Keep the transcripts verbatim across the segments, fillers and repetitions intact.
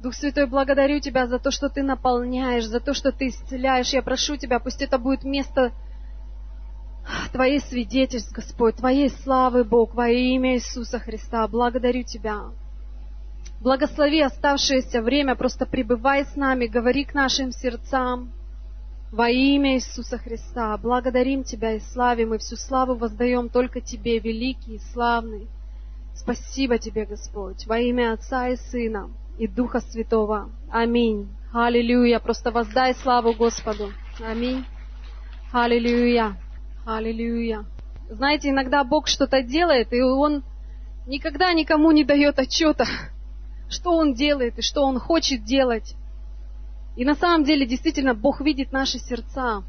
Дух Святой, благодарю Тебя за то, что Ты наполняешь, за то, что Ты исцеляешь. Я прошу Тебя, пусть это будет место Твоих свидетельств, Господь, Твоей славы, Бог, во имя Иисуса Христа. Благодарю Тебя. Благослови оставшееся время, просто пребывай с нами, говори к нашим сердцам. Во имя Иисуса Христа благодарим Тебя и славим, и всю славу воздаем только Тебе, великий и славный. Спасибо Тебе, Господь, во имя Отца и Сына и Духа Святого. Аминь. Аллилуйя. Просто воздай славу Господу. Аминь. Аллилуйя. Аллилуйя. Знаете, иногда Бог что-то делает, и Он никогда никому не дает отчета, что Он делает и что Он хочет делать. И на самом деле, действительно, Бог видит наши сердца.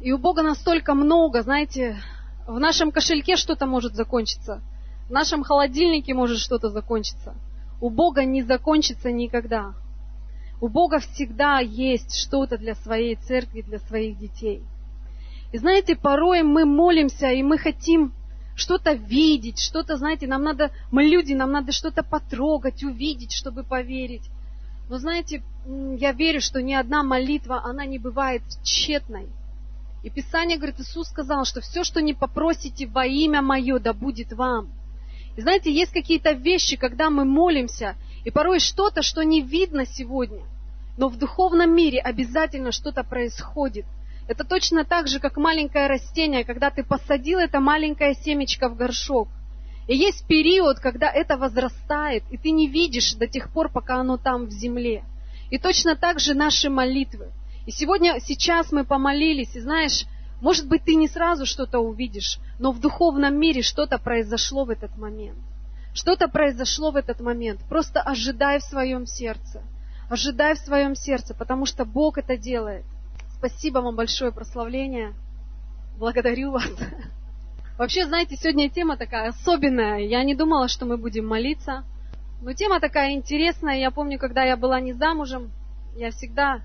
И у Бога настолько много, знаете, в нашем кошельке что-то может закончиться, в нашем холодильнике может что-то закончиться. У Бога не закончится никогда. У Бога всегда есть что-то для своей церкви, для своих детей. И знаете, порой мы молимся, и мы хотим что-то видеть, что-то, знаете, нам надо, мы люди, нам надо что-то потрогать, увидеть, чтобы поверить. Но знаете, я верю, что ни одна молитва, она не бывает тщетной. И Писание говорит, Иисус сказал, что все, что не попросите во имя Мое, да будет вам. И знаете, есть какие-то вещи, когда мы молимся, и порой что-то, что не видно сегодня, но в духовном мире обязательно что-то происходит. Это точно так же, как маленькое растение, когда ты посадил это маленькое семечко в горшок. И есть период, когда это возрастает, и ты не видишь до тех пор, пока оно там в земле. И точно так же наши молитвы. И сегодня, сейчас мы помолились, и знаешь, может быть, ты не сразу что-то увидишь, но в духовном мире что-то произошло в этот момент. Что-то произошло в этот момент. Просто ожидай в своем сердце. Ожидай в своем сердце, потому что Бог это делает. Спасибо вам большое, прославление. Благодарю вас. Вообще, знаете, сегодня тема такая особенная. Я не думала, что мы будем молиться. Но тема такая интересная. Я помню, когда я была не замужем, я всегда...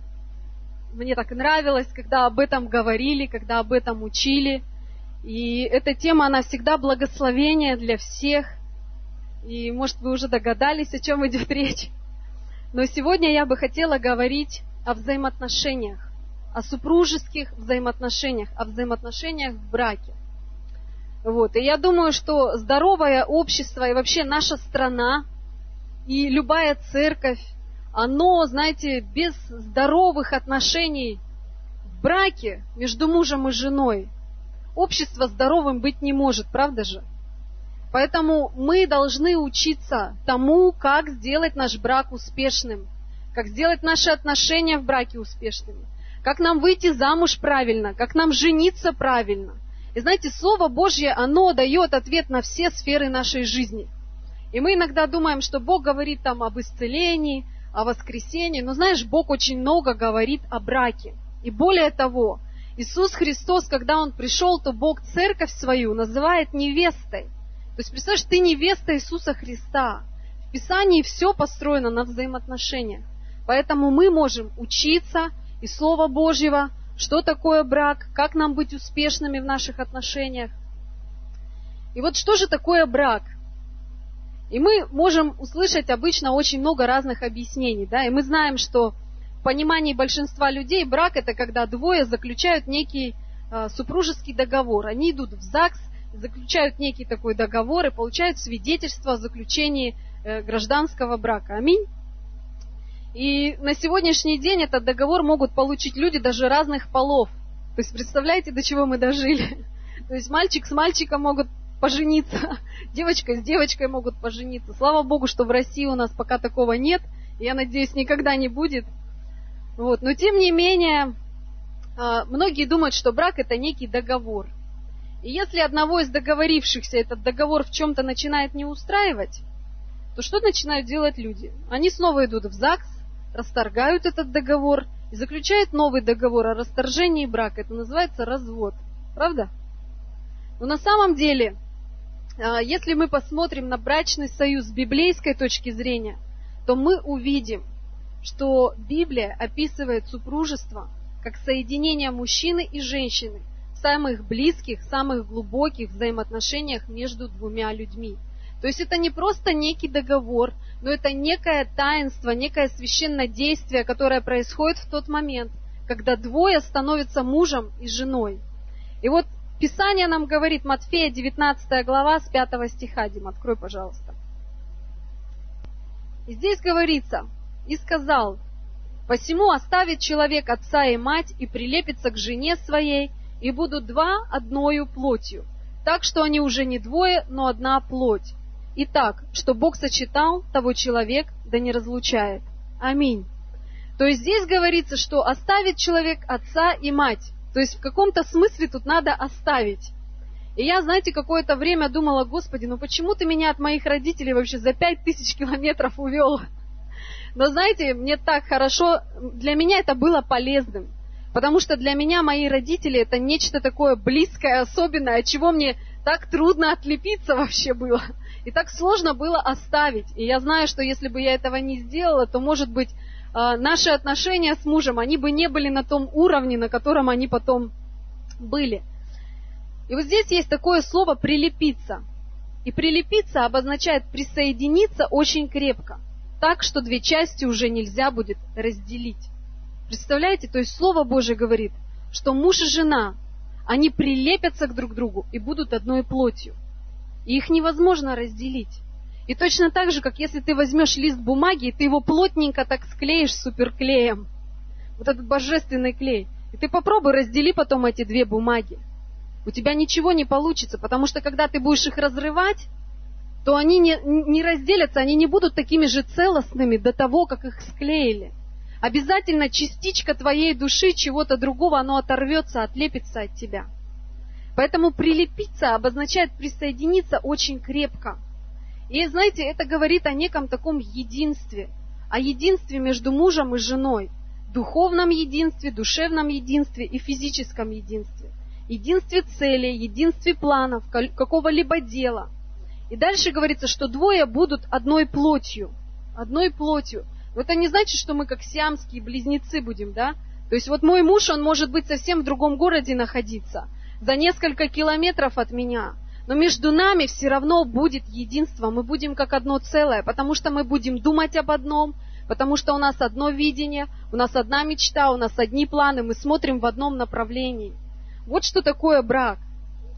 Мне так нравилось, когда об этом говорили, когда об этом учили. И эта тема, она всегда благословение для всех. И, может, вы уже догадались, о чем идет речь. Но сегодня я бы хотела говорить о взаимоотношениях, о супружеских взаимоотношениях, о взаимоотношениях в браке. Вот. И я думаю, что здоровое общество и вообще наша страна и любая церковь, оно, знаете, без здоровых отношений в браке между мужем и женой общество здоровым быть не может, правда же? Поэтому мы должны учиться тому, как сделать наш брак успешным, как сделать наши отношения в браке успешными, как нам выйти замуж правильно, как нам жениться правильно. И знаете, Слово Божье, оно дает ответ на все сферы нашей жизни. И мы иногда думаем, что Бог говорит там об исцелении, о воскресении. Но знаешь, Бог очень много говорит о браке. И более того, Иисус Христос, когда Он пришел, то Бог церковь свою называет невестой. То есть, представляешь, ты невеста Иисуса Христа. В Писании все построено на взаимоотношениях. Поэтому мы можем учиться из Слова Божьего, что такое брак, как нам быть успешными в наших отношениях. И вот что же такое брак? И мы можем услышать обычно очень много разных объяснений, да? И мы знаем, что в понимании большинства людей брак – это когда двое заключают некий э, супружеский договор. Они идут в ЗАГС, заключают некий такой договор и получают свидетельство о заключении э, гражданского брака. Аминь. И на сегодняшний день этот договор могут получить люди даже разных полов. То есть, представляете, до чего мы дожили? То есть, мальчик с мальчиком могут пожениться, девочка с девочкой могут пожениться. Слава Богу, что в России у нас пока такого нет. Я надеюсь, никогда не будет. Вот. Но, тем не менее, многие думают, что брак – это некий договор. И если одного из договорившихся этот договор в чем-то начинает не устраивать, то что начинают делать люди? Они снова идут в ЗАГС, расторгают этот договор и заключают новый договор о расторжении брака. Это называется развод. Правда? Но на самом деле, если мы посмотрим на брачный союз с библейской точки зрения, то мы увидим, что Библия описывает супружество как соединение мужчины и женщины в самых близких, самых глубоких взаимоотношениях между двумя людьми. То есть это не просто некий договор, Но это некое таинство, некое священное действие, которое происходит в тот момент, когда двое становятся мужем и женой. И вот Писание нам говорит, Матфея девятнадцатая глава с пятого стиха. Дим, открой, пожалуйста. И здесь говорится: «И сказал, посему оставит человек отца и мать, и прилепится к жене своей, и будут два одною плотью, так что они уже не двое, но одна плоть. Итак, что Бог сочетал, того человек да не разлучает». Аминь. То есть здесь говорится, что оставит человек отца и мать. То есть в каком-то смысле тут надо оставить. И я, знаете, какое-то время думала: Господи, ну почему ты меня от моих родителей вообще за пять тысяч километров увел? Но знаете, мне так хорошо, для меня это было полезным. Потому что для меня мои родители — это нечто такое близкое, особенное, от чего мне так трудно отлепиться вообще было. И так сложно было оставить. И я знаю, что если бы я этого не сделала, то, может быть, наши отношения с мужем, они бы не были на том уровне, на котором они потом были. И вот здесь есть такое слово «прилепиться». И «прилепиться» обозначает «присоединиться очень крепко», так что две части уже нельзя будет разделить. Представляете? То есть Слово Божие говорит, что муж и жена, они прилепятся друг к другу и будут одной плотью. И их невозможно разделить. И точно так же, как если ты возьмешь лист бумаги, и ты его плотненько так склеишь суперклеем, вот этот божественный клей, и ты попробуй раздели потом эти две бумаги. У тебя ничего не получится, потому что когда ты будешь их разрывать, то они не, не разделятся, они не будут такими же целостными до того, как их склеили. Обязательно частичка твоей души, чего-то другого, оно оторвется, отлепится от тебя. Поэтому прилепиться обозначает присоединиться очень крепко. И, знаете, это говорит о неком таком единстве, о единстве между мужем и женой, духовном единстве, душевном единстве и физическом единстве, единстве целей, единстве планов, какого-либо дела. И дальше говорится, что двое будут одной плотью, одной плотью. Это не значит, что мы как сиамские близнецы будем, да? То есть вот мой муж, он может быть совсем в другом городе находиться, за несколько километров от меня. Но между нами все равно будет единство, мы будем как одно целое, потому что мы будем думать об одном, потому что у нас одно видение, у нас одна мечта, у нас одни планы, мы смотрим в одном направлении. Вот что такое брак,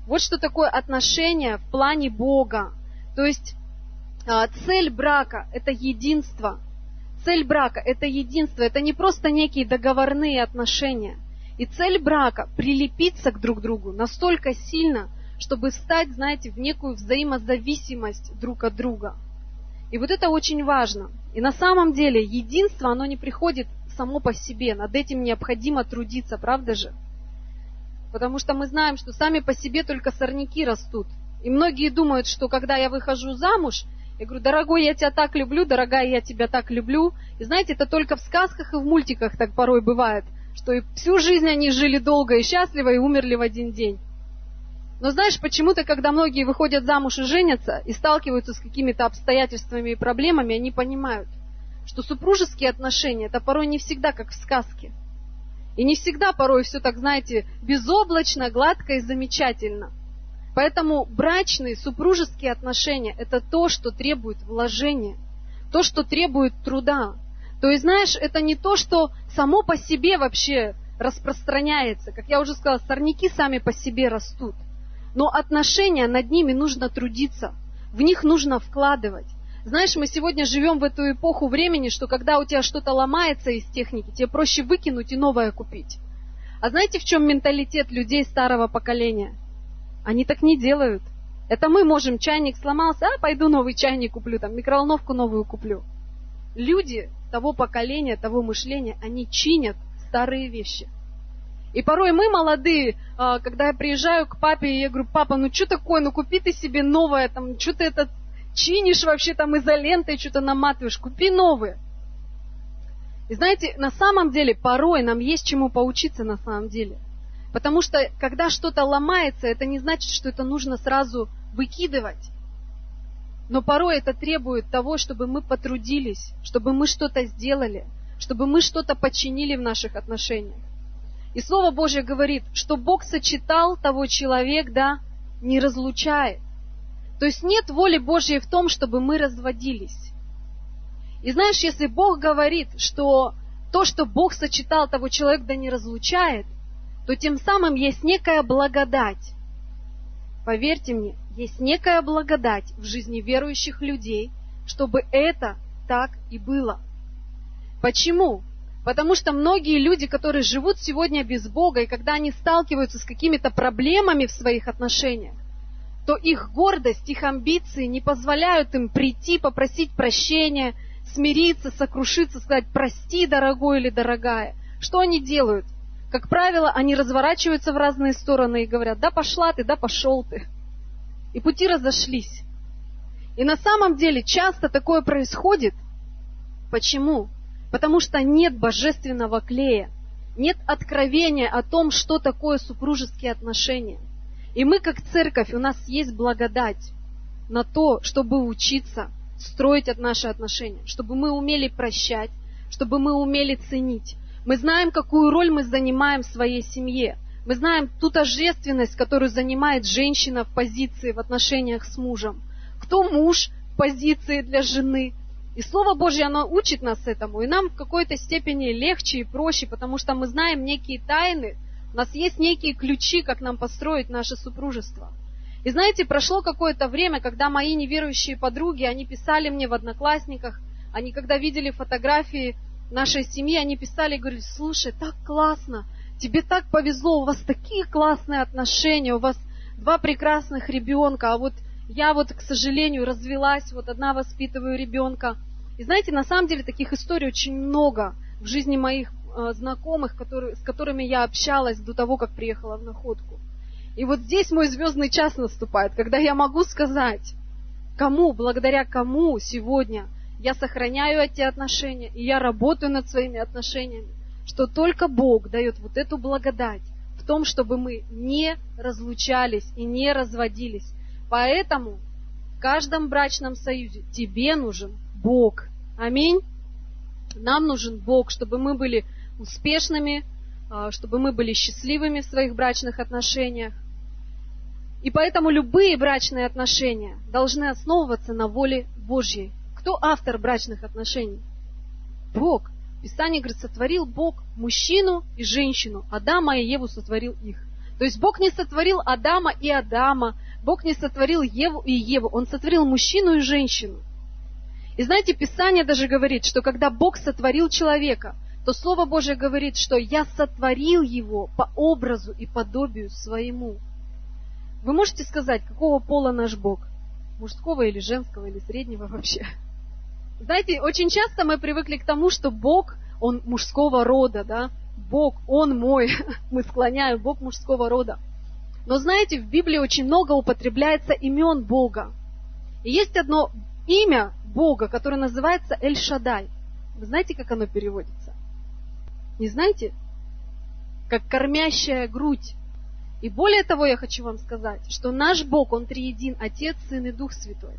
вот что такое отношения в плане Бога. То есть цель брака – это единство. Цель брака – это единство, это не просто некие договорные отношения. И цель брака – прилепиться друг к другу настолько сильно, чтобы встать, знаете, в некую взаимозависимость друг от друга. И вот это очень важно. И на самом деле единство, оно не приходит само по себе. Над этим необходимо трудиться, правда же? Потому что мы знаем, что сами по себе только сорняки растут. И многие думают, что когда я выхожу замуж, я говорю: дорогой, я тебя так люблю, дорогая, я тебя так люблю. И знаете, это только в сказках и в мультиках так порой бывает, что и всю жизнь они жили долго и счастливо и умерли в один день. Но знаешь, почему-то, когда многие выходят замуж и женятся, и сталкиваются с какими-то обстоятельствами и проблемами, они понимают, что супружеские отношения – это порой не всегда как в сказке. И не всегда порой все так, знаете, безоблачно, гладко и замечательно. Поэтому брачные, супружеские отношения – это то, что требует вложения, то, что требует труда. То есть, знаешь, это не то, что само по себе вообще распространяется. Как я уже сказала, сорняки сами по себе растут. Но отношения, над ними нужно трудиться, в них нужно вкладывать. Знаешь, мы сегодня живем в эту эпоху времени, что когда у тебя что-то ломается из техники, тебе проще выкинуть и новое купить. А знаете, в чем менталитет людей старого поколения? Они так не делают. Это мы можем, чайник сломался, а пойду новый чайник куплю, там микроволновку новую куплю. Люди того поколения, того мышления, они чинят старые вещи. И порой мы, молодые, когда я приезжаю к папе, я говорю: папа, ну что такое, ну купи ты себе новое, там, что ты это чинишь вообще, там изолентой что-то наматываешь, купи новые. И знаете, на самом деле, порой нам есть чему поучиться на самом деле. Потому что, когда что-то ломается, это не значит, что это нужно сразу выкидывать. Но порой это требует того, чтобы мы потрудились, чтобы мы что-то сделали, чтобы мы что-то починили в наших отношениях. И Слово Божье говорит, что Бог сочетал, того человек, да, не разлучает. То есть нет воли Божьей в том, чтобы мы разводились. И знаешь, если Бог говорит, что то, что Бог сочетал, того человек да не разлучает, то тем самым есть некая благодать. Поверьте мне, есть некая благодать в жизни верующих людей, чтобы это так и было. Почему? Потому что многие люди, которые живут сегодня без Бога, и когда они сталкиваются с какими-то проблемами в своих отношениях, то их гордость, их амбиции не позволяют им прийти, попросить прощения, смириться, сокрушиться, сказать «прости, дорогой или дорогая». Что они делают? Как правило, они разворачиваются в разные стороны и говорят «да пошла ты, да пошел ты». И пути разошлись. И на самом деле часто такое происходит. Почему? Потому что нет божественного клея, нет откровения о том, что такое супружеские отношения. И мы, как церковь, у нас есть благодать на то, чтобы учиться строить наши отношения, чтобы мы умели прощать, чтобы мы умели ценить. Мы знаем, какую роль мы занимаем в своей семье. Мы знаем ту торжественность, которую занимает женщина в позиции в отношениях с мужем. Кто муж в позиции для жены? И Слово Божье, оно учит нас этому. И нам в какой-то степени легче и проще, потому что мы знаем некие тайны. У нас есть некие ключи, как нам построить наше супружество. И знаете, прошло какое-то время, когда мои неверующие подруги, они писали мне в Одноклассниках, они когда видели фотографии нашей семьи, они писали и говорили, слушай, так классно, тебе так повезло, у вас такие классные отношения, у вас два прекрасных ребенка, а вот я вот, к сожалению, развелась, вот одна воспитываю ребенка. И знаете, на самом деле таких историй очень много в жизни моих знакомых, которые, с которыми я общалась до того, как приехала в Находку. И вот здесь мой звездный час наступает, когда я могу сказать, кому, благодаря кому сегодня я сохраняю эти отношения, и я работаю над своими отношениями, что только Бог дает вот эту благодать в том, чтобы мы не разлучались и не разводились. Поэтому в каждом брачном союзе тебе нужен Бог. Аминь. Нам нужен Бог, чтобы мы были успешными, чтобы мы были счастливыми в своих брачных отношениях. И поэтому любые брачные отношения должны основываться на воле Божьей. Кто автор брачных отношений? Бог. Писание говорит, сотворил Бог мужчину и женщину. Адама и Еву сотворил их. То есть Бог не сотворил Адама и Адама. Бог не сотворил Еву и Еву. Он сотворил мужчину и женщину. И знаете, Писание даже говорит, что когда Бог сотворил человека, то Слово Божие говорит, что «я сотворил его по образу и подобию своему». Вы можете сказать, какого пола наш Бог? Мужского или женского, или среднего вообще? Знаете, очень часто мы привыкли к тому, что Бог, Он мужского рода, да? Бог, Он мой, мы склоняем, Бог мужского рода. Но знаете, в Библии очень много употребляется имен Бога. И есть одно имя Бога, которое называется Эль-Шадай. Вы знаете, как оно переводится? Не знаете? Как кормящая грудь. И более того, я хочу вам сказать, что наш Бог, Он триедин, Отец, Сын и Дух Святой.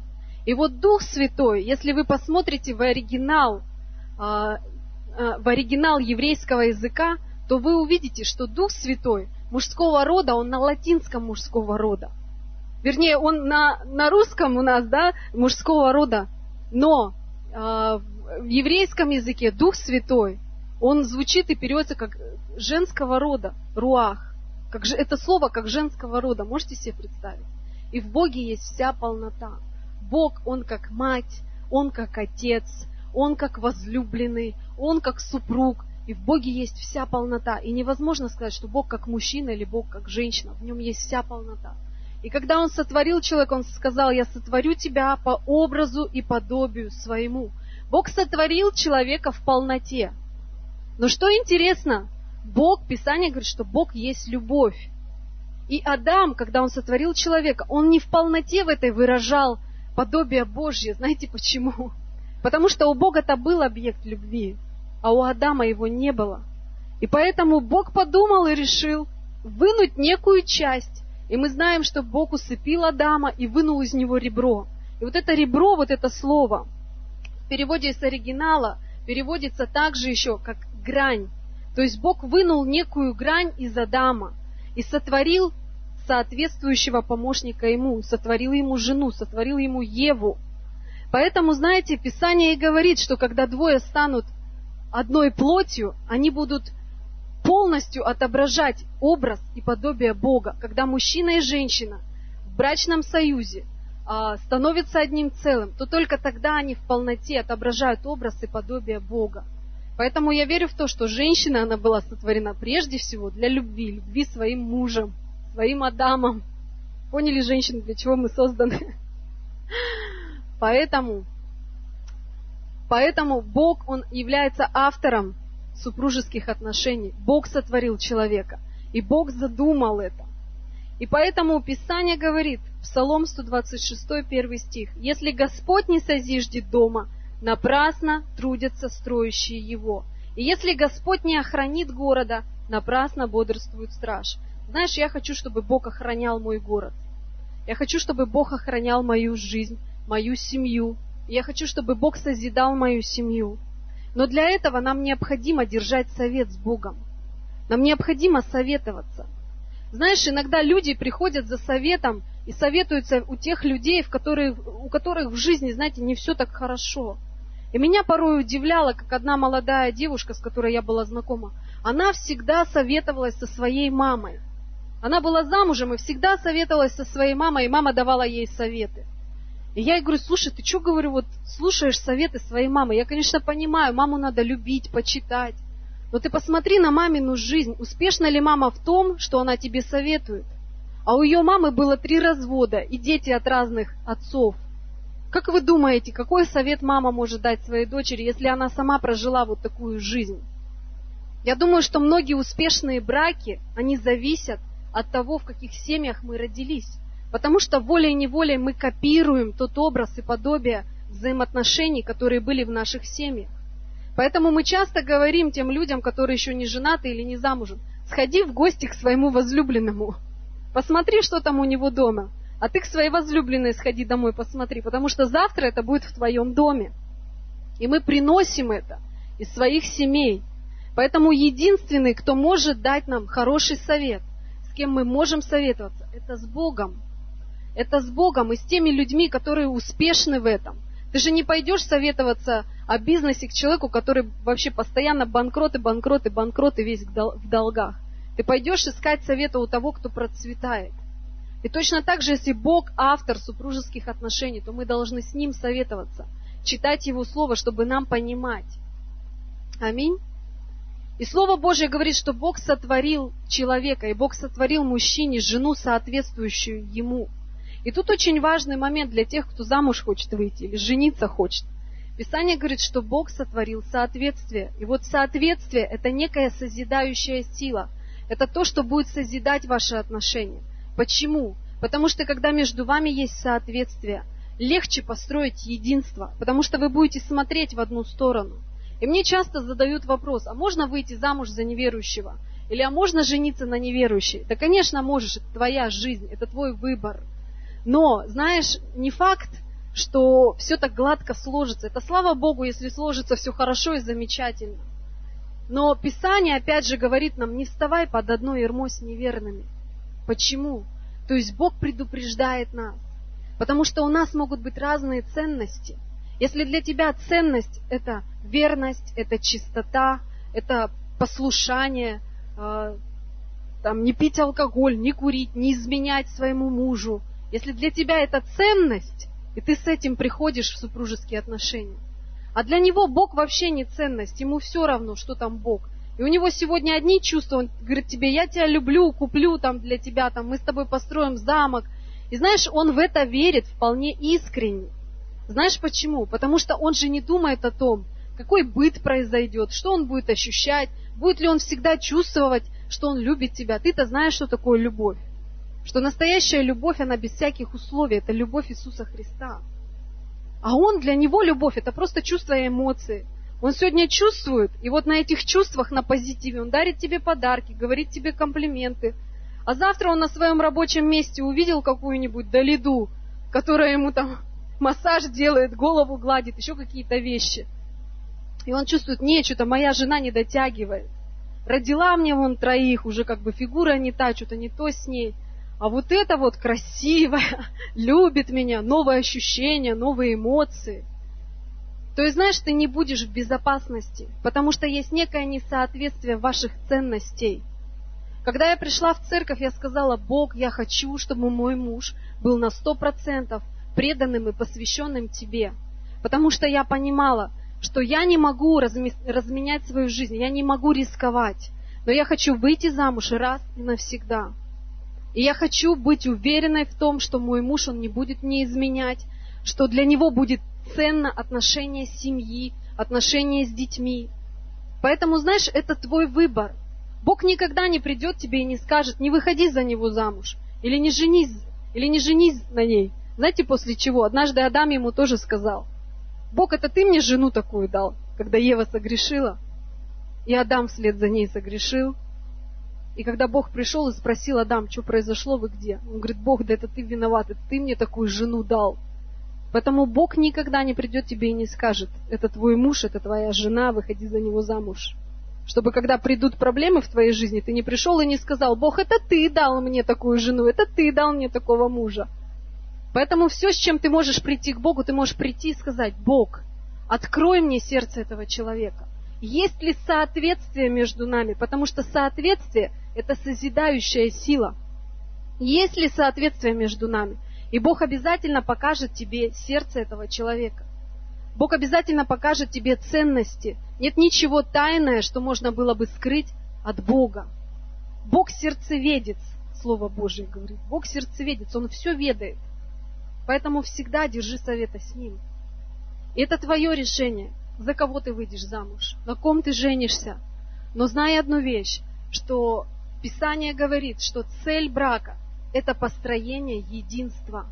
И вот Дух Святой, если вы посмотрите в оригинал, в оригинал еврейского языка, то вы увидите, что Дух Святой мужского рода, он на латинском мужского рода. Вернее, он на, на русском у нас, да, мужского рода. Но э, в еврейском языке Дух Святой, он звучит и переводится как женского рода, руах. Как, это слово как женского рода, можете себе представить? И в Боге есть вся полнота. Бог, Он как мать, Он как отец, Он как возлюбленный, Он как супруг. И в Боге есть вся полнота. И невозможно сказать, что Бог как мужчина или Бог как женщина. В Нем есть вся полнота. И когда Он сотворил человека, Он сказал, я сотворю тебя по образу и подобию своему. Бог сотворил человека в полноте. Но что интересно, Бог, Писание говорит, что Бог есть любовь. И Адам, когда он сотворил человека, он не в полноте в этой выражал подобие Божье. Знаете почему? Потому что у Бога-то был объект любви, а у Адама его не было. И поэтому Бог подумал и решил вынуть некую часть. И мы знаем, что Бог усыпил Адама и вынул из него ребро. И вот это ребро, вот это слово, в переводе с оригинала переводится также еще как грань. То есть Бог вынул некую грань из Адама и сотворил соответствующего помощника ему, сотворил ему жену, сотворил ему Еву. Поэтому, знаете, Писание и говорит, что когда двое станут одной плотью, они будут полностью отображать образ и подобие Бога. Когда мужчина и женщина в брачном союзе становятся одним целым, то только тогда они в полноте отображают образ и подобие Бога. Поэтому я верю в то, что женщина, она была сотворена прежде всего для любви, любви своим мужем, своим Адамом. Поняли, женщины, для чего мы созданы? Поэтому, поэтому Бог, Он является автором супружеских отношений. Бог сотворил человека, и Бог задумал это. И поэтому Писание говорит, Псалом сто двадцать шесть, первый стих: «Если Господь не созиждет дома, напрасно трудятся строящие его. И если Господь не охранит города, напрасно бодрствует страж». Знаешь, я хочу, чтобы Бог охранял мой город. Я хочу, чтобы Бог охранял мою жизнь, мою семью. Я хочу, чтобы Бог созидал мою семью. Но для этого нам необходимо держать совет с Богом. Нам необходимо советоваться. Знаешь, иногда люди приходят за советом и советуются у тех людей, в которых, у которых в жизни, знаете, не все так хорошо. И меня порой удивляло, как одна молодая девушка, с которой я была знакома, она всегда советовалась со своей мамой. Она была замужем и всегда советовалась со своей мамой, и мама давала ей советы. И я ей говорю: слушай, ты что, говорю, вот слушаешь советы своей мамы? Я, конечно, понимаю, маму надо любить, почитать. Но ты посмотри на мамину жизнь. Успешна ли мама в том, что она тебе советует? А у ее мамы было три развода и дети от разных отцов. Как вы думаете, какой совет мама может дать своей дочери, если она сама прожила вот такую жизнь? Я думаю, что многие успешные браки, они зависят от того, в каких семьях мы родились. Потому что волей-неволей мы копируем тот образ и подобие взаимоотношений, которые были в наших семьях. Поэтому мы часто говорим тем людям, которые еще не женаты или не замужем: сходи в гости к своему возлюбленному, посмотри, что там у него дома, а ты к своей возлюбленной сходи домой, посмотри, потому что завтра это будет в твоем доме. И мы приносим это из своих семей. Поэтому единственный, кто может дать нам хороший совет, с кем мы можем советоваться, это с Богом. Это с Богом и с теми людьми, которые успешны в этом. Ты же не пойдешь советоваться о бизнесе к человеку, который вообще постоянно банкрот и банкрот и банкрот и весь в долгах. Ты пойдешь искать совета у того, кто процветает. И точно так же, если Бог автор супружеских отношений, то мы должны с Ним советоваться, читать Его Слово, чтобы нам понимать. Аминь. И Слово Божие говорит, что Бог сотворил человека, и Бог сотворил мужчине жену, соответствующую ему. И тут очень важный момент для тех, кто замуж хочет выйти или жениться хочет. Писание говорит, что Бог сотворил соответствие. И вот соответствие – это некая созидающая сила. Это то, что будет созидать ваши отношения. Почему? Потому что когда между вами есть соответствие, легче построить единство, потому что вы будете смотреть в одну сторону. И мне часто задают вопрос: а можно выйти замуж за неверующего? Или а можно жениться на неверующей? Да, конечно, можешь, это твоя жизнь, это твой выбор. Но, знаешь, не факт, что все так гладко сложится. Это слава Богу, если сложится все хорошо и замечательно. Но Писание, опять же, говорит нам: не вставай под одно ярмо с неверными. Почему? То есть Бог предупреждает нас. Потому что у нас могут быть разные ценности. Если для тебя ценность – это верность, это чистота, это послушание, э, там, не пить алкоголь, не курить, не изменять своему мужу, если для тебя это ценность, и ты с этим приходишь в супружеские отношения. А для него Бог вообще не ценность, ему все равно, что там Бог. И у него сегодня одни чувства, он говорит тебе: я тебя люблю, куплю там для тебя, там, мы с тобой построим замок. И знаешь, он в это верит вполне искренне. Знаешь почему? Потому что он же не думает о том, какой быт произойдет, что он будет ощущать, будет ли он всегда чувствовать, что он любит тебя. Ты-то знаешь, что такое любовь. Что настоящая любовь, она без всяких условий, это любовь Иисуса Христа. А он, для него любовь – это просто чувство и эмоции. Он сегодня чувствует, и вот на этих чувствах, на позитиве, он дарит тебе подарки, говорит тебе комплименты. А завтра он на своем рабочем месте увидел какую-нибудь Далиду, которая ему там массаж делает, голову гладит, еще какие-то вещи. И он чувствует: не, что-то моя жена не дотягивает. Родила мне вон троих, уже как бы фигура не та, что-то не то с ней. А вот это вот красивое, любит меня, новые ощущения, новые эмоции. То есть, знаешь, ты не будешь в безопасности, потому что есть некое несоответствие ваших ценностей. Когда я пришла в церковь, я сказала: Бог, я хочу, чтобы мой муж был на сто процентов преданным и посвященным Тебе. Потому что я понимала, что я не могу разменять свою жизнь, я не могу рисковать, но я хочу выйти замуж раз и навсегда. И я хочу быть уверенной в том, что мой муж, он не будет мне изменять, что для него будет ценно отношение семьи, отношение с детьми. Поэтому, знаешь, это твой выбор. Бог никогда не придет тебе и не скажет: не выходи за него замуж, или не женись, или не женись на ней. Знаете, после чего? Однажды Адам ему тоже сказал: Бог, это ты мне жену такую дал, когда Ева согрешила. И Адам вслед за ней согрешил. И когда Бог пришел и спросил: Адам, что произошло, вы где? Он говорит: Бог, да это ты виноват, это ты мне такую жену дал. Поэтому Бог никогда не придет тебе и не скажет: это твой муж, это твоя жена, выходи за него замуж. Чтобы когда придут проблемы в твоей жизни, ты не пришел и не сказал: Бог, это ты дал мне такую жену, это ты дал мне такого мужа. Поэтому все, с чем ты можешь прийти к Богу, ты можешь прийти и сказать: Бог, открой мне сердце этого человека. Есть ли соответствие между нами? Потому что соответствие – это созидающая сила. Есть ли соответствие между нами? И Бог обязательно покажет тебе сердце этого человека. Бог обязательно покажет тебе ценности. Нет ничего тайное, что можно было бы скрыть от Бога. Бог сердцеведец, Слово Божие говорит. Бог сердцеведец, Он все ведает. Поэтому всегда держи совета с Ним. И это твое решение. За кого ты выйдешь замуж, на ком ты женишься. Но знай одну вещь, что Писание говорит, что цель брака – это построение единства.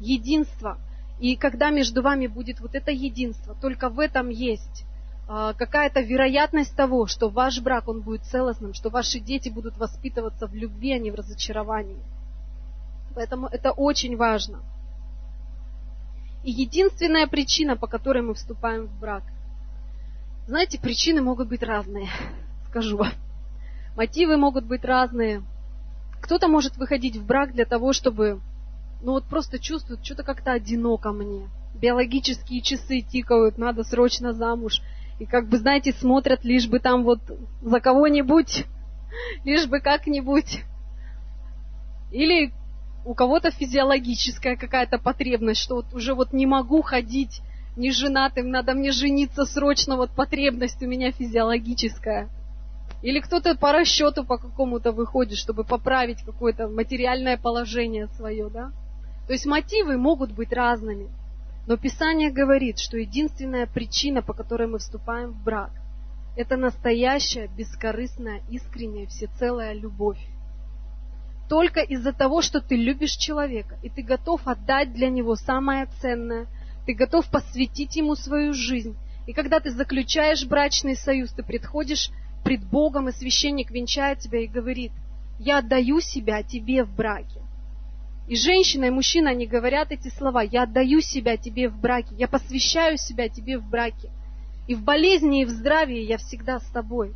Единство. И когда между вами будет вот это единство, только в этом есть какая-то вероятность того, что ваш брак, он будет целостным, что ваши дети будут воспитываться в любви, а не в разочаровании. Поэтому это очень важно. И единственная причина, по которой мы вступаем в брак. Знаете, причины могут быть разные, скажу вам. Мотивы могут быть разные. Кто-то может выходить в брак для того, чтобы, ну вот просто чувствует, что-то как-то одиноко мне. Биологические часы тикают, надо срочно замуж. И как бы, знаете, смотрят, лишь бы там вот за кого-нибудь, лишь бы как-нибудь. Или у кого-то физиологическая какая-то потребность, что вот уже вот не могу ходить неженатым, надо мне жениться срочно, вот потребность у меня физиологическая. Или кто-то по расчету по какому-то выходит, чтобы поправить какое-то материальное положение свое, да? То есть мотивы могут быть разными, но Писание говорит, что единственная причина, по которой мы вступаем в брак, это настоящая, бескорыстная, искренняя, всецелая любовь. Только из-за того, что ты любишь человека, и ты готов отдать для него самое ценное, ты готов посвятить ему свою жизнь. И когда ты заключаешь брачный союз, ты предходишь пред Богом, и священник венчает тебя и говорит: «Я отдаю себя тебе в браке». И женщина, и мужчина, они говорят эти слова: «Я отдаю себя тебе в браке, я посвящаю себя тебе в браке. И в болезни, и в здравии я всегда с тобой».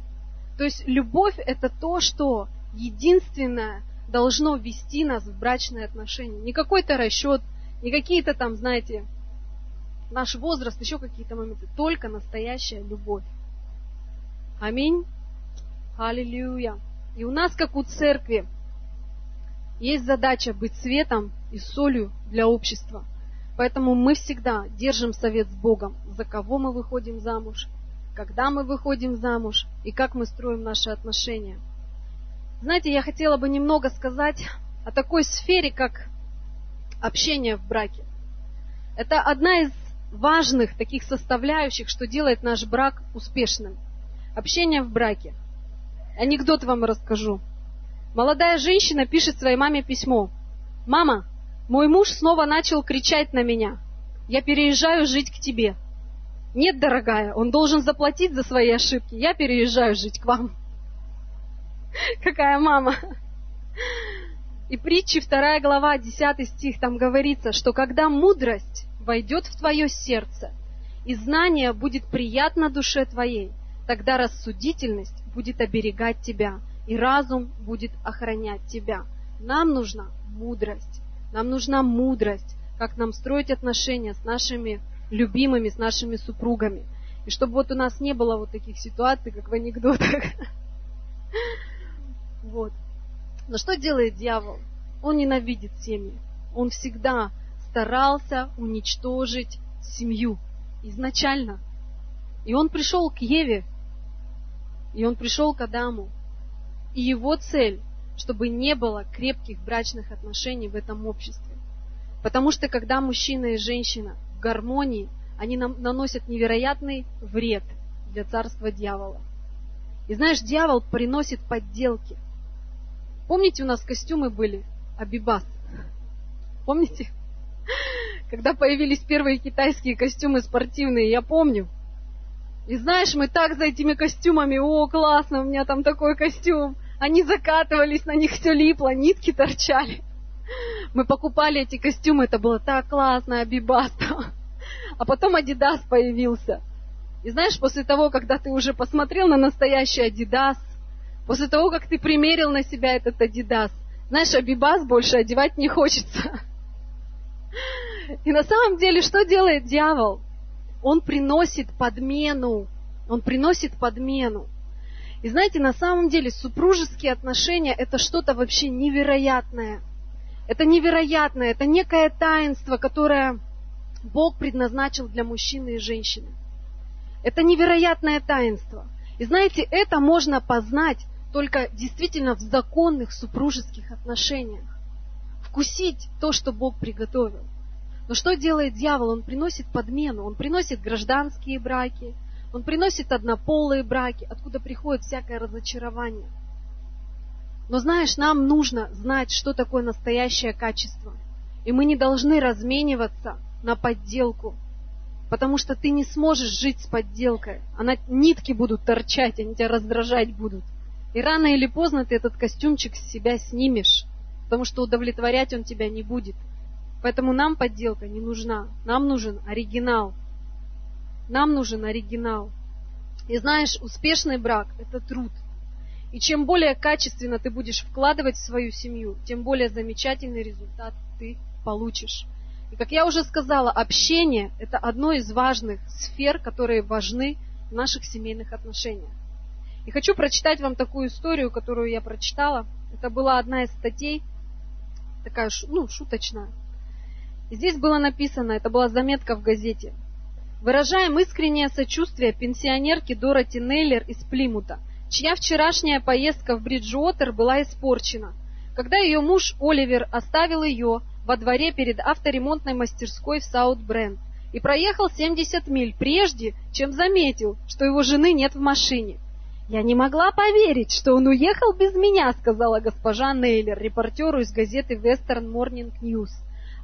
То есть любовь – это то, что единственное должно вести нас в брачные отношения. Не какой-то расчет, не какие-то там, знаете, наш возраст, еще какие-то моменты. Только настоящая любовь. Аминь. Аллилуйя. И у нас, как у церкви, есть задача быть светом и солью для общества. Поэтому мы всегда держим совет с Богом, за кого мы выходим замуж, когда мы выходим замуж и как мы строим наши отношения. Знаете, я хотела бы немного сказать о такой сфере, как общение в браке. Это одна из важных таких составляющих, что делает наш брак успешным. Общение в браке. Анекдот вам расскажу. Молодая женщина пишет своей маме письмо. «Мама, мой муж снова начал кричать на меня. Я переезжаю жить к тебе». «Нет, дорогая, он должен заплатить за свои ошибки. Я переезжаю жить к вам». Какая мама! И притчи вторая глава, десятый стих, там говорится, что когда мудрость войдет в твое сердце, и знание будет приятно душе твоей, тогда рассудительность будет оберегать тебя, и разум будет охранять тебя. Нам нужна мудрость. Нам нужна мудрость, как нам строить отношения с нашими любимыми, с нашими супругами. И чтобы вот у нас не было вот таких ситуаций, как в анекдотах. Вот. Но что делает дьявол? Он ненавидит семьи. Он всегда старался уничтожить семью изначально. И он пришел к Еве, и он пришел к Адаму. И его цель, чтобы не было крепких брачных отношений в этом обществе. Потому что когда мужчина и женщина в гармонии, они нам наносят невероятный вред для царства дьявола. И знаешь, дьявол приносит подделки. Помните, у нас костюмы были Абибас? Помните? Когда появились первые китайские костюмы спортивные, я помню. И знаешь, мы так за этими костюмами, о, классно, у меня там такой костюм. Они закатывались, на них все липло, нитки торчали. Мы покупали эти костюмы, это было так классно, Абибас. А потом Адидас появился. И знаешь, после того, когда ты уже посмотрел на настоящий Адидас, после того, как ты примерил на себя этот Адидас, знаешь, Абибас больше одевать не хочется. И на самом деле, что делает дьявол? Он приносит подмену. Он приносит подмену. И знаете, на самом деле, супружеские отношения – это что-то вообще невероятное. Это невероятное, это некое таинство, которое Бог предназначил для мужчины и женщины. Это невероятное таинство. И знаете, это можно познать только действительно в законных супружеских отношениях. Вкусить то, что Бог приготовил. Но что делает дьявол? Он приносит подмену, он приносит гражданские браки, он приносит однополые браки, откуда приходит всякое разочарование. Но знаешь, нам нужно знать, что такое настоящее качество. И мы не должны размениваться на подделку, потому что ты не сможешь жить с подделкой. Она, нитки будут торчать, они тебя раздражать будут. И рано или поздно ты этот костюмчик с себя снимешь, потому что удовлетворять он тебя не будет. Поэтому нам подделка не нужна. Нам нужен оригинал. Нам нужен оригинал. И знаешь, успешный брак – это труд. И чем более качественно ты будешь вкладывать в свою семью, тем более замечательный результат ты получишь. И как я уже сказала, общение – это одно из важных сфер, которые важны в наших семейных отношениях. И хочу прочитать вам такую историю, которую я прочитала. Это была одна из статей, такая, ну, шуточная. И здесь было написано, это была заметка в газете. Выражаем искреннее сочувствие пенсионерке Дороти Нейлер из Плимута, чья вчерашняя поездка в Бриджуотер была испорчена, когда ее муж Оливер оставил ее во дворе перед авторемонтной мастерской в Саут-Бренд и проехал семьдесят миль, прежде чем заметил, что его жены нет в машине. «Я не могла поверить, что он уехал без меня», сказала госпожа Нейлер репортеру из газеты Western Morning News.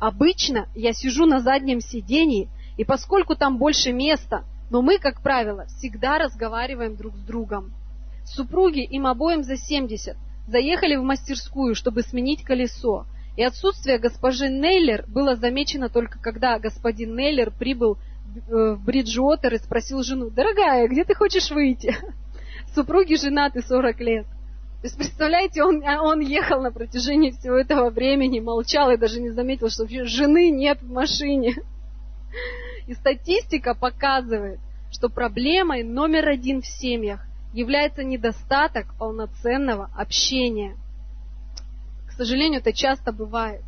«Обычно я сижу на заднем сидении, и поскольку там больше места, но мы, как правило, всегда разговариваем друг с другом». Супруги, им обоим за семьдесят, заехали в мастерскую, чтобы сменить колесо. И отсутствие госпожи Нейлер было замечено только когда господин Нейлер прибыл в Бриджуотер и спросил жену: «Дорогая, где ты хочешь выйти?» Супруги женаты сорок лет. То есть, представляете, он, он ехал на протяжении всего этого времени, молчал и даже не заметил, что жены нет в машине. И статистика показывает, что проблемой номер один в семьях является недостаток полноценного общения. К сожалению, это часто бывает.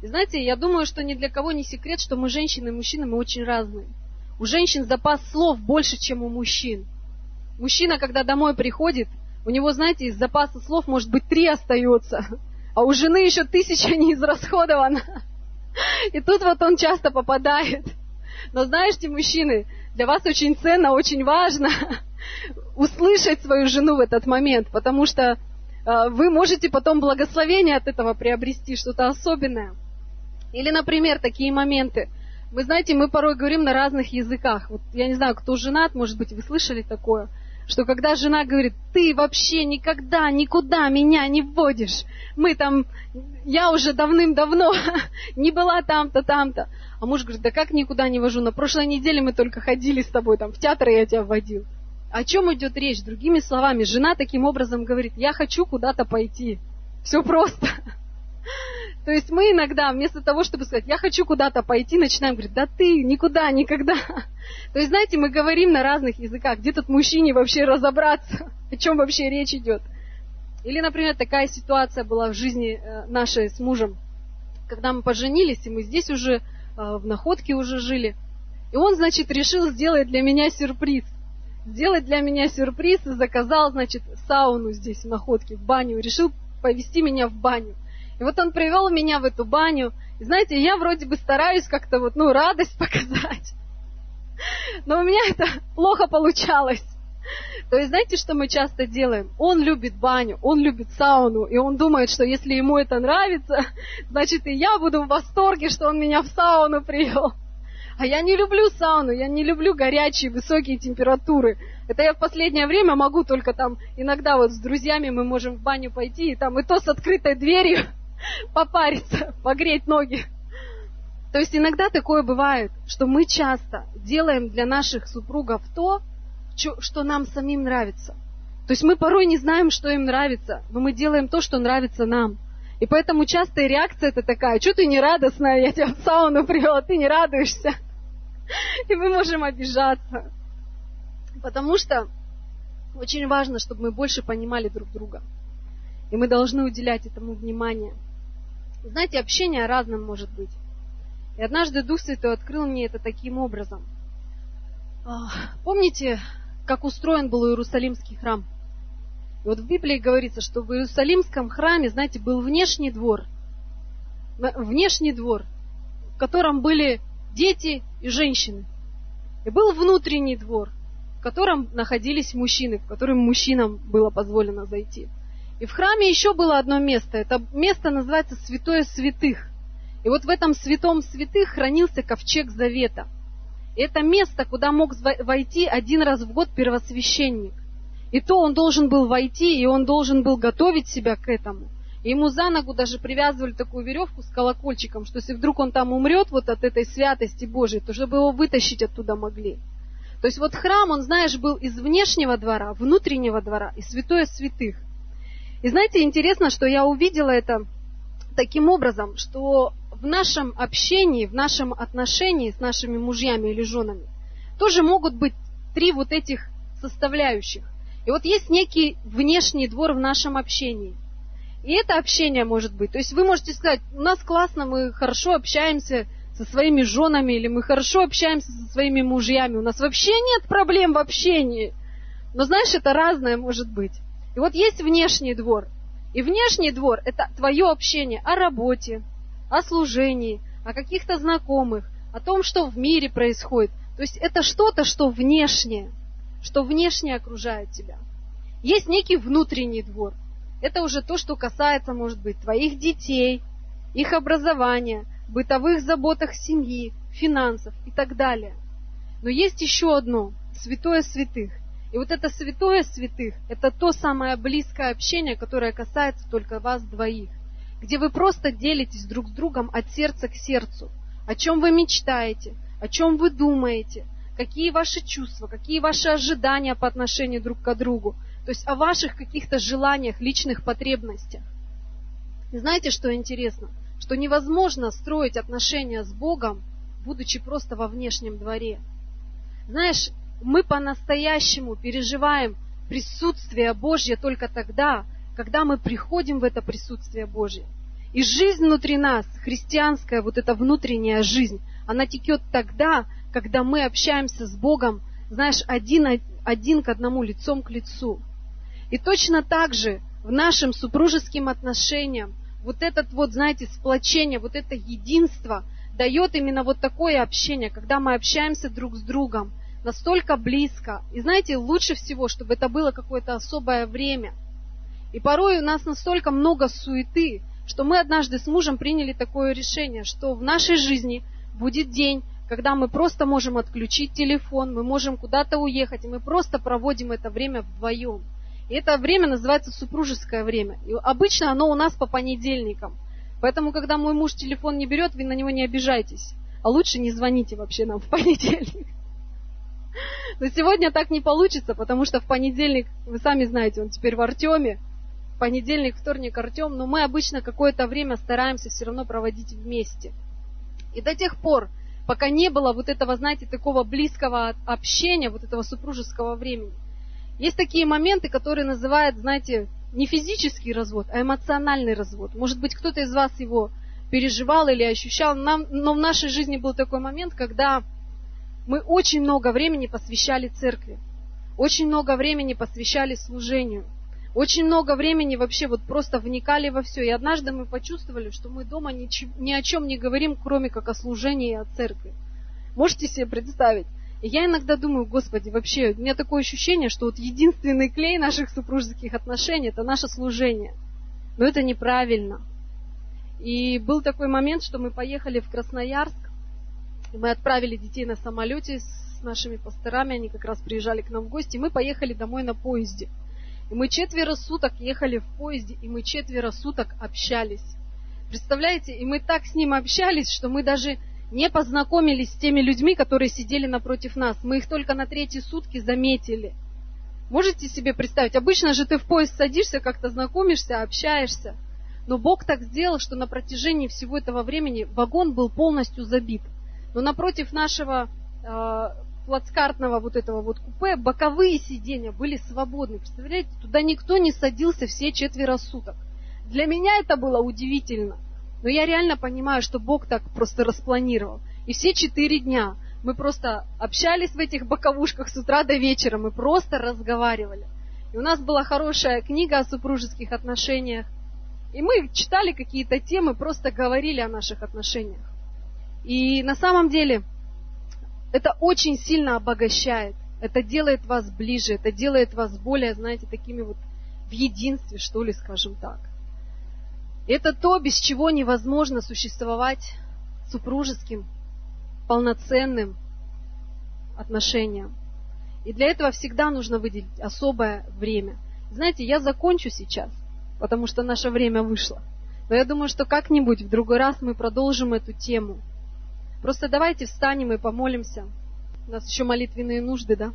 И знаете, я думаю, что ни для кого не секрет, что мы, женщины и мужчины, мы очень разные. У женщин запас слов больше, чем у мужчин. Мужчина, когда домой приходит, у него, знаете, из запаса слов, может быть, три остается, а у жены еще тысяча не израсходована. И тут вот он часто попадает. Но знаете, мужчины, для вас очень ценно, очень важно услышать свою жену в этот момент, потому что вы можете потом благословение от этого приобрести, что-то особенное. Или, например, такие моменты. Вы знаете, мы порой говорим на разных языках. Вот я не знаю, кто женат, может быть, вы слышали такое, что когда жена говорит: «Ты вообще никогда никуда меня не вводишь. Мы там, я уже давным-давно не была там-то, там-то». А муж говорит: «Да как никуда не вожу? На прошлой неделе мы только ходили с тобой, там в театр я тебя вводил». О чем идет речь? Другими словами, жена таким образом говорит: «Я хочу куда-то пойти». Все просто. То есть мы иногда вместо того, чтобы сказать, я хочу куда-то пойти, начинаем говорить, да ты никуда, никогда. То есть, знаете, мы говорим на разных языках, где тут мужчине вообще разобраться, о чем вообще речь идет. Или, например, такая ситуация была в жизни нашей с мужем, когда мы поженились, и мы здесь уже в Находке уже жили. И он, значит, решил сделать для меня сюрприз. Сделать для меня сюрприз и заказал, значит, сауну здесь в Находке, в баню. Решил повести меня в баню. И вот он привел меня в эту баню. И знаете, я вроде бы стараюсь как-то вот, ну, радость показать. Но у меня это плохо получалось. То есть, знаете, что мы часто делаем? Он любит баню, он любит сауну, и он думает, что если ему это нравится, значит, и я буду в восторге, что он меня в сауну привел. А я не люблю сауну, я не люблю горячие, высокие температуры. Это я в последнее время могу только там, иногда вот с друзьями мы можем в баню пойти, и там и то с открытой дверью попариться, погреть ноги. То есть иногда такое бывает, что мы часто делаем для наших супругов то, что нам самим нравится. То есть мы порой не знаем, что им нравится, но мы делаем то, что нравится нам. И поэтому частая реакция это такая, что ты не радостная, я тебя в сауну привела, ты не радуешься. И мы можем обижаться. Потому что очень важно, чтобы мы больше понимали друг друга. И мы должны уделять этому внимание. Знаете, общение разным может быть. И однажды Дух Святой открыл мне это таким образом. Помните, как устроен был Иерусалимский храм? И вот в Библии говорится, что в Иерусалимском храме, знаете, был внешний двор, внешний двор, в котором были дети и женщины. И был внутренний двор, в котором находились мужчины, в котором мужчинам было позволено зайти. И в храме еще было одно место. Это место называется Святое Святых. И вот в этом Святом Святых хранился Ковчег Завета. Это место, куда мог войти один раз в год первосвященник. И то он должен был войти, и он должен был готовить себя к этому. И ему за ногу даже привязывали такую веревку с колокольчиком, что если вдруг он там умрет вот от этой святости Божией, то чтобы его вытащить оттуда могли. То есть вот храм, он, знаешь, был из внешнего двора, внутреннего двора и святое святых. И знаете, интересно, что я увидела это таким образом, что в нашем общении, в нашем отношении с нашими мужьями или женами тоже могут быть три вот этих составляющих. И вот есть некий внешний двор в нашем общении. И это общение может быть. То есть вы можете сказать, у нас классно, мы хорошо общаемся со своими женами, или мы хорошо общаемся со своими мужьями. У нас вообще нет проблем в общении. Но знаешь, это разное может быть. И вот есть внешний двор. И внешний двор – это твое общение о работе, о служении, о каких-то знакомых, о том, что в мире происходит. То есть это что-то, что внешнее. Что внешне окружает тебя. Есть некий внутренний двор. Это уже то, что касается, может быть, твоих детей, их образования, бытовых заботах семьи, финансов и так далее. Но есть еще одно – святое святых. И вот это святое святых – это то самое близкое общение, которое касается только вас двоих, где вы просто делитесь друг с другом от сердца к сердцу, о чем вы мечтаете, о чем вы думаете, какие ваши чувства, какие ваши ожидания по отношению друг к другу, то есть о ваших каких-то желаниях, личных потребностях. И знаете, что интересно? Что невозможно строить отношения с Богом, будучи просто во внешнем дворе. Знаешь, мы по-настоящему переживаем присутствие Божье только тогда, когда мы приходим в это присутствие Божье. И жизнь внутри нас, христианская, вот эта внутренняя жизнь, она течет тогда, когда мы общаемся с Богом, знаешь, один, один к одному, лицом к лицу. И точно так же в нашем супружеским отношениям вот это вот, знаете, сплочение, вот это единство дает именно вот такое общение, когда мы общаемся друг с другом настолько близко. И знаете, лучше всего, чтобы это было какое-то особое время. И порой у нас настолько много суеты, что мы однажды с мужем приняли такое решение, что в нашей жизни будет день, когда мы просто можем отключить телефон, мы можем куда-то уехать, и мы просто проводим это время вдвоем. И это время называется супружеское время. И обычно оно у нас по понедельникам. Поэтому, когда мой муж телефон не берет, вы на него не обижайтесь. А лучше не звоните вообще нам в понедельник. Но сегодня так не получится, потому что в понедельник, вы сами знаете, он теперь в Артеме. понедельник, вторник Артем, но мы обычно какое-то время стараемся все равно проводить вместе. И до тех пор, пока не было вот этого, знаете, такого близкого общения, вот этого супружеского времени. Есть такие моменты, которые называют, знаете, не физический развод, а эмоциональный развод. Может быть, кто-то из вас его переживал или ощущал, но в нашей жизни был такой момент, когда мы очень много времени посвящали церкви, очень много времени посвящали служению, очень много времени вообще вот просто вникали во все. И однажды мы почувствовали, что мы дома ничего, ни о чем не говорим, кроме как о служении и о церкви. Можете себе представить? И я иногда думаю, Господи, вообще, у меня такое ощущение, что вот единственный клей наших супружеских отношений – это наше служение. Но это неправильно. И был такой момент, что мы поехали в Красноярск, и мы отправили детей на самолете с нашими пасторами, они как раз приезжали к нам в гости, и мы поехали домой на поезде. И мы четверо суток ехали в поезде, и мы четверо суток общались. Представляете, и мы так с ним общались, что мы даже не познакомились с теми людьми, которые сидели напротив нас. Мы их только на третьи сутки заметили. Можете себе представить? Обычно же ты в поезд садишься, как-то знакомишься, общаешься. Но Бог так сделал, что на протяжении всего этого времени вагон был полностью забит. Но напротив нашего э, плацкартного вот этого вот купе боковые сиденья были свободны. Представляете, туда никто не садился все четверо суток. Для меня это было удивительно. Но я реально понимаю, что Бог так просто распланировал. И все четыре дня мы просто общались в этих боковушках с утра до вечера. Мы просто разговаривали. И у нас была хорошая книга о супружеских отношениях. И мы читали какие-то темы, просто говорили о наших отношениях. И на самом деле это очень сильно обогащает, это делает вас ближе, это делает вас более, знаете, такими вот в единстве, что ли, скажем так. Это то, без чего невозможно существовать супружеским, полноценным отношениям. И для этого всегда нужно выделить особое время. Знаете, я закончу сейчас, потому что наше время вышло. Но я думаю, что как-нибудь в другой раз мы продолжим эту тему. Просто давайте встанем и помолимся. У нас еще молитвенные нужды, да?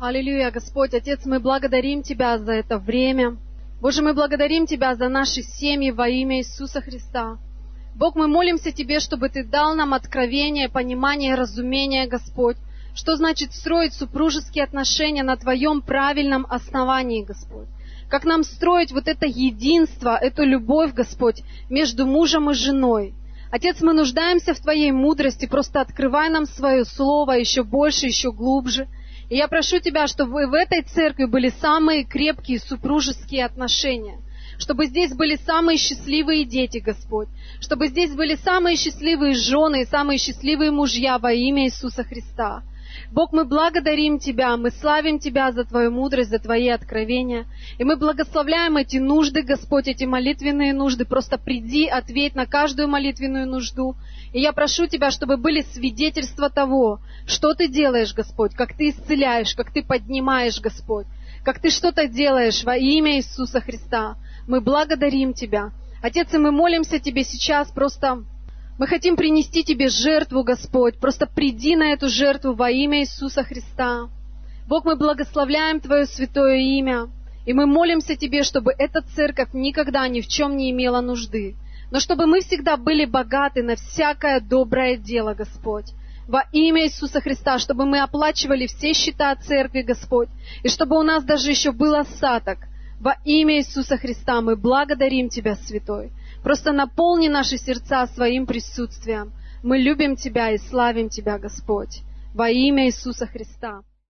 Аллилуйя, Господь, Отец, мы благодарим Тебя за это время. Боже, мы благодарим Тебя за наши семьи во имя Иисуса Христа. Бог, мы молимся Тебе, чтобы Ты дал нам откровение, понимание, разумение, Господь. Что значит строить супружеские отношения на Твоем правильном основании, Господь? Как нам строить вот это единство, эту любовь, Господь, между мужем и женой? Отец, мы нуждаемся в Твоей мудрости, просто открывай нам свое слово еще больше, еще глубже. И я прошу Тебя, чтобы в этой церкви были самые крепкие супружеские отношения, чтобы здесь были самые счастливые дети, Господь, чтобы здесь были самые счастливые жены и самые счастливые мужья во имя Иисуса Христа. Бог, мы благодарим Тебя, мы славим Тебя за Твою мудрость, за Твои откровения. И мы благословляем эти нужды, Господь, эти молитвенные нужды. Просто приди, ответь на каждую молитвенную нужду. И я прошу Тебя, чтобы были свидетельства того, что Ты делаешь, Господь, как Ты исцеляешь, как Ты поднимаешь, Господь, как Ты что-то делаешь во имя Иисуса Христа. Мы благодарим Тебя. Отец, и мы молимся Тебе сейчас просто... Мы хотим принести Тебе жертву, Господь. Просто приди на эту жертву во имя Иисуса Христа. Бог, мы благословляем Твое святое имя. И мы молимся Тебе, чтобы эта церковь никогда ни в чем не имела нужды. Но чтобы мы всегда были богаты на всякое доброе дело, Господь. Во имя Иисуса Христа, чтобы мы оплачивали все счета церкви, Господь. И чтобы у нас даже еще был остаток. Во имя Иисуса Христа мы благодарим Тебя, Святой. Просто наполни наши сердца своим присутствием. Мы любим Тебя и славим Тебя, Господь, во имя Иисуса Христа.